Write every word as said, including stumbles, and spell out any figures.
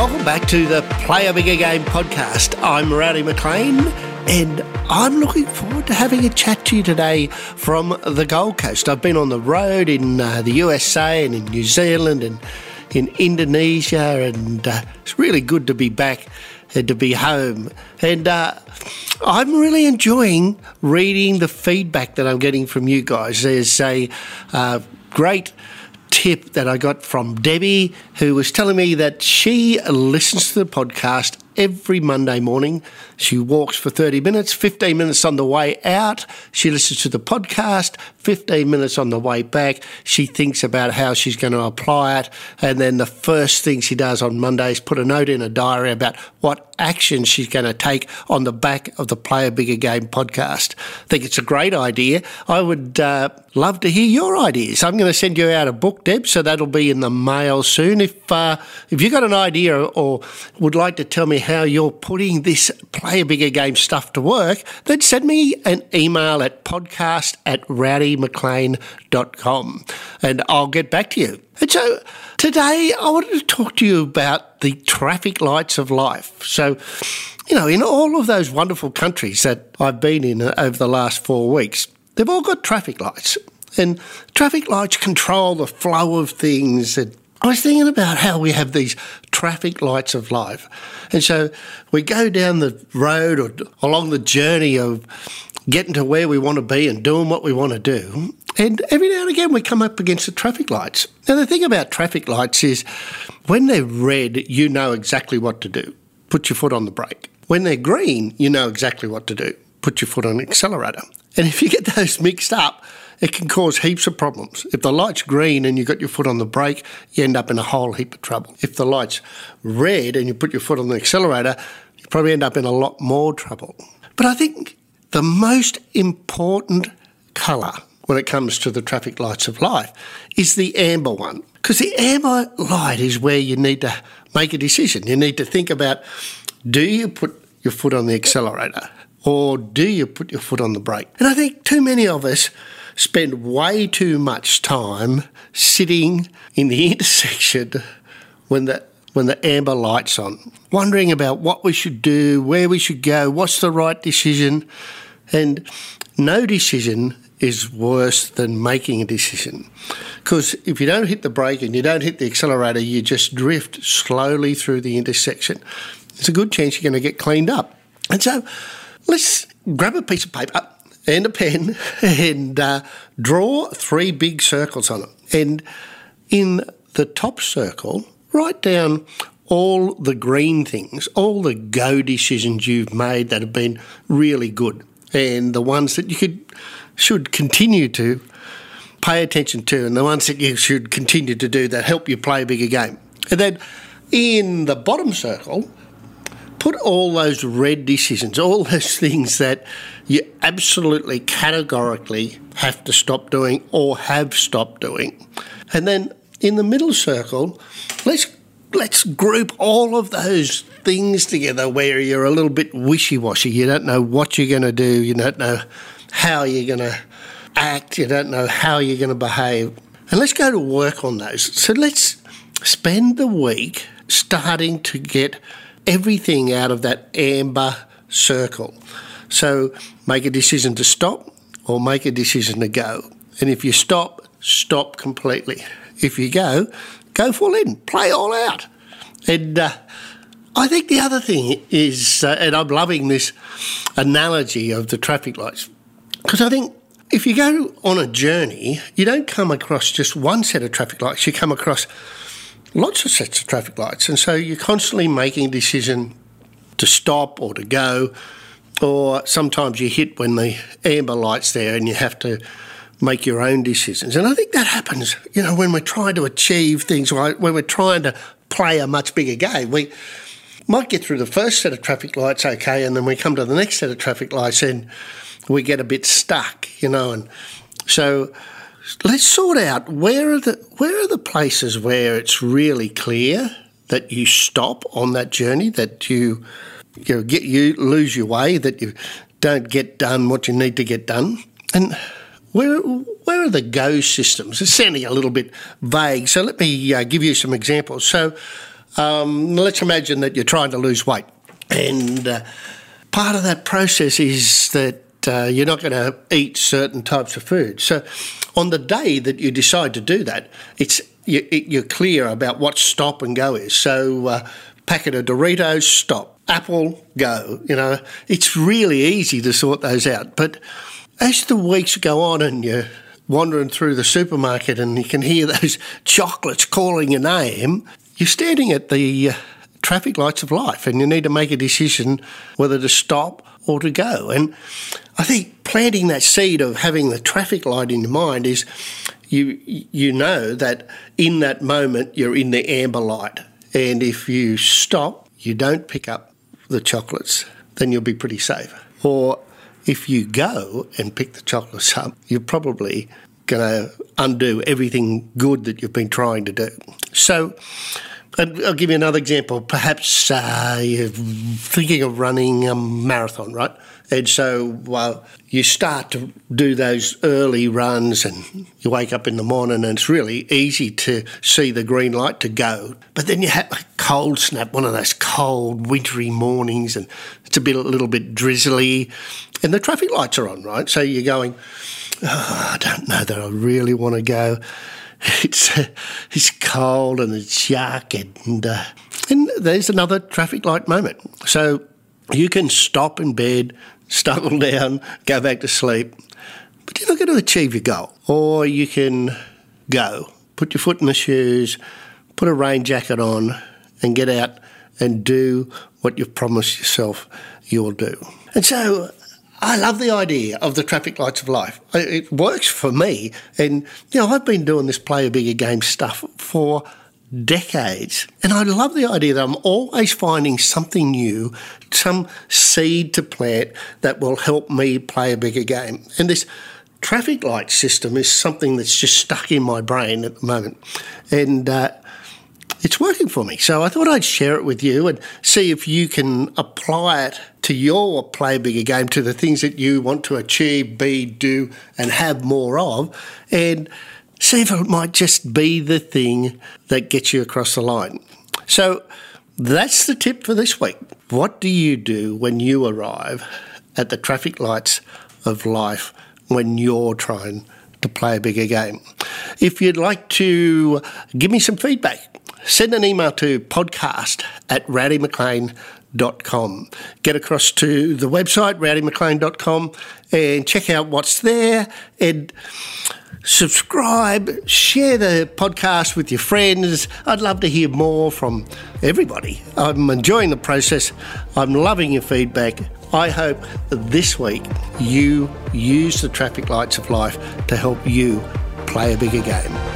Welcome back to the Play A Bigger Game podcast. I'm Rowdy McLean and I'm looking forward to having a chat to you today from the Gold Coast. I've been on the road in uh, the U S A and in New Zealand and in Indonesia, and uh, it's really good to be back and to be home. And uh, I'm really enjoying reading the feedback that I'm getting from you guys. There's a uh, great tip that I got from Debbie, who was telling me that she listens to the podcast every Monday morning. She walks for thirty minutes, fifteen minutes on the way out. She listens to the podcast, fifteen minutes on the way back. She thinks about how she's going to apply it. And then the first thing she does on Monday is put a note in a diary about what action she's going to take on the back of the Play A Bigger Game podcast. I think it's a great idea. I would uh, love to hear your ideas. I'm going to send you out a book, Deb, so that'll be in the mail soon. If, uh, if you've got an idea or would like to tell me how you're putting this Play A Bigger Game stuff to work, then send me an email at podcast at rowdy mclean dot com and I'll get back to you. And so today I wanted to talk to you about the traffic lights of life. So, you know, in all of those wonderful countries that I've been in over the last four weeks, they've all got traffic lights, and traffic lights control the flow of things. And I was thinking about how we have these traffic lights of life. And so we go down the road or along the journey of getting to where we want to be and doing what we want to do. And every now and again we come up against the traffic lights. Now, the thing about traffic lights is when they're red, you know exactly what to do. Put your foot on the brake. When they're green, you know exactly what to do. Put your foot on the accelerator. And if you get those mixed up, it can cause heaps of problems. If the light's green and you got your foot on the brake, you end up in a whole heap of trouble. If the light's red and you put your foot on the accelerator, you probably end up in a lot more trouble. But I think the most important colour when it comes to the traffic lights of life is the amber one. Because the amber light is where you need to make a decision. You need to think about, do you put your foot on the accelerator? Or do you put your foot on the brake? And I think too many of us spend way too much time sitting in the intersection when the when the amber light's on, wondering about what we should do, where we should go, what's the right decision. And no decision is worse than making a decision, because if you don't hit the brake and you don't hit the accelerator, you just drift slowly through the intersection. There's a good chance you're going to get cleaned up. And so let's grab a piece of paper and a pen and uh, draw three big circles on them. And in the top circle, write down all the green things, all the go decisions you've made that have been really good and the ones that you could should continue to pay attention to and the ones that you should continue to do that help you play a bigger game. And then in the bottom circle, put all those red decisions, all those things that you absolutely categorically have to stop doing or have stopped doing. And then in the middle circle, let's let's group all of those things together where you're a little bit wishy-washy. You don't know what you're going to do. You don't know how you're going to act. You don't know how you're going to behave. And let's go to work on those. So let's spend the week starting to get everything out of that amber circle. So make a decision to stop or make a decision to go. And if you stop, stop completely. If you go, go full in, play all out. And uh, I think the other thing is, uh, and I'm loving this analogy of the traffic lights, because I think if you go on a journey, you don't come across just one set of traffic lights, you come across lots of sets of traffic lights. And so you're constantly making a decision to stop or to go, or sometimes you hit when the amber light's there and you have to make your own decisions. And I think that happens, you know, when we're trying to achieve things, right? When we're trying to play a much bigger game, we might get through the first set of traffic lights okay, and then we come to the next set of traffic lights and we get a bit stuck, you know. And so let's sort out where are the where are the places where it's really clear that you stop on that journey, that you you know, get you lose your way, that you don't get done what you need to get done, and where where are the go systems? It's sounding a little bit vague, so let me uh, give you some examples. So Um, let's imagine that you're trying to lose weight, and uh, part of that process is that uh, you're not going to eat certain types of food. So on the day that you decide to do that, it's you, you're clear about what stop and go is. So uh, packet of Doritos, stop. Apple, go. You know, it's really easy to sort those out. But as the weeks go on and you're wandering through the supermarket and you can hear those chocolates calling your name, you're standing at the uh, traffic lights of life and you need to make a decision whether to stop or to go. And I think planting that seed of having the traffic light in your mind is you you know that in that moment you're in the amber light. And if you stop, you don't pick up the chocolates, then you'll be pretty safe. Or if you go and pick the chocolates up, you're probably going to undo everything good that you've been trying to do. So I'll give you another example. Perhaps uh, you're thinking of running a marathon, right? And so uh, you start to do those early runs and you wake up in the morning and it's really easy to see the green light to go. But then you have a cold snap, one of those cold, wintry mornings, and it's a, bit, a little bit drizzly and the traffic lights are on, right? So you're going, oh, I don't know that I really want to go. It's uh, it's cold and it's yuck, and, uh, and there's another traffic light moment. So you can stop in bed, snuggle down, go back to sleep, but you're not going to achieve your goal. Or you can go, put your foot in the shoes, put a rain jacket on and get out and do what you've promised yourself you'll do. And so I love the idea of the traffic lights of life. It works for me. And, you know, I've been doing this Play A Bigger Game stuff for decades. And I love the idea that I'm always finding something new, some seed to plant that will help me play a bigger game. And this traffic light system is something that's just stuck in my brain at the moment. And uh, it's working for me. So I thought I'd share it with you and see if you can apply it to your Play Bigger Game, to the things that you want to achieve, be, do, and have more of, and see if it might just be the thing that gets you across the line. So that's the tip for this week. What do you do when you arrive at the traffic lights of life when you're trying to play a bigger game? If you'd like to give me some feedback, send an email to podcast at rowdy mclean dot com. Get across to the website, rowdy mclean dot com, and check out what's there, and subscribe, share the podcast with your friends. I'd love to hear more from everybody. I'm enjoying the process. I'm loving your feedback. I hope that this week you use the traffic lights of life to help you play a bigger game.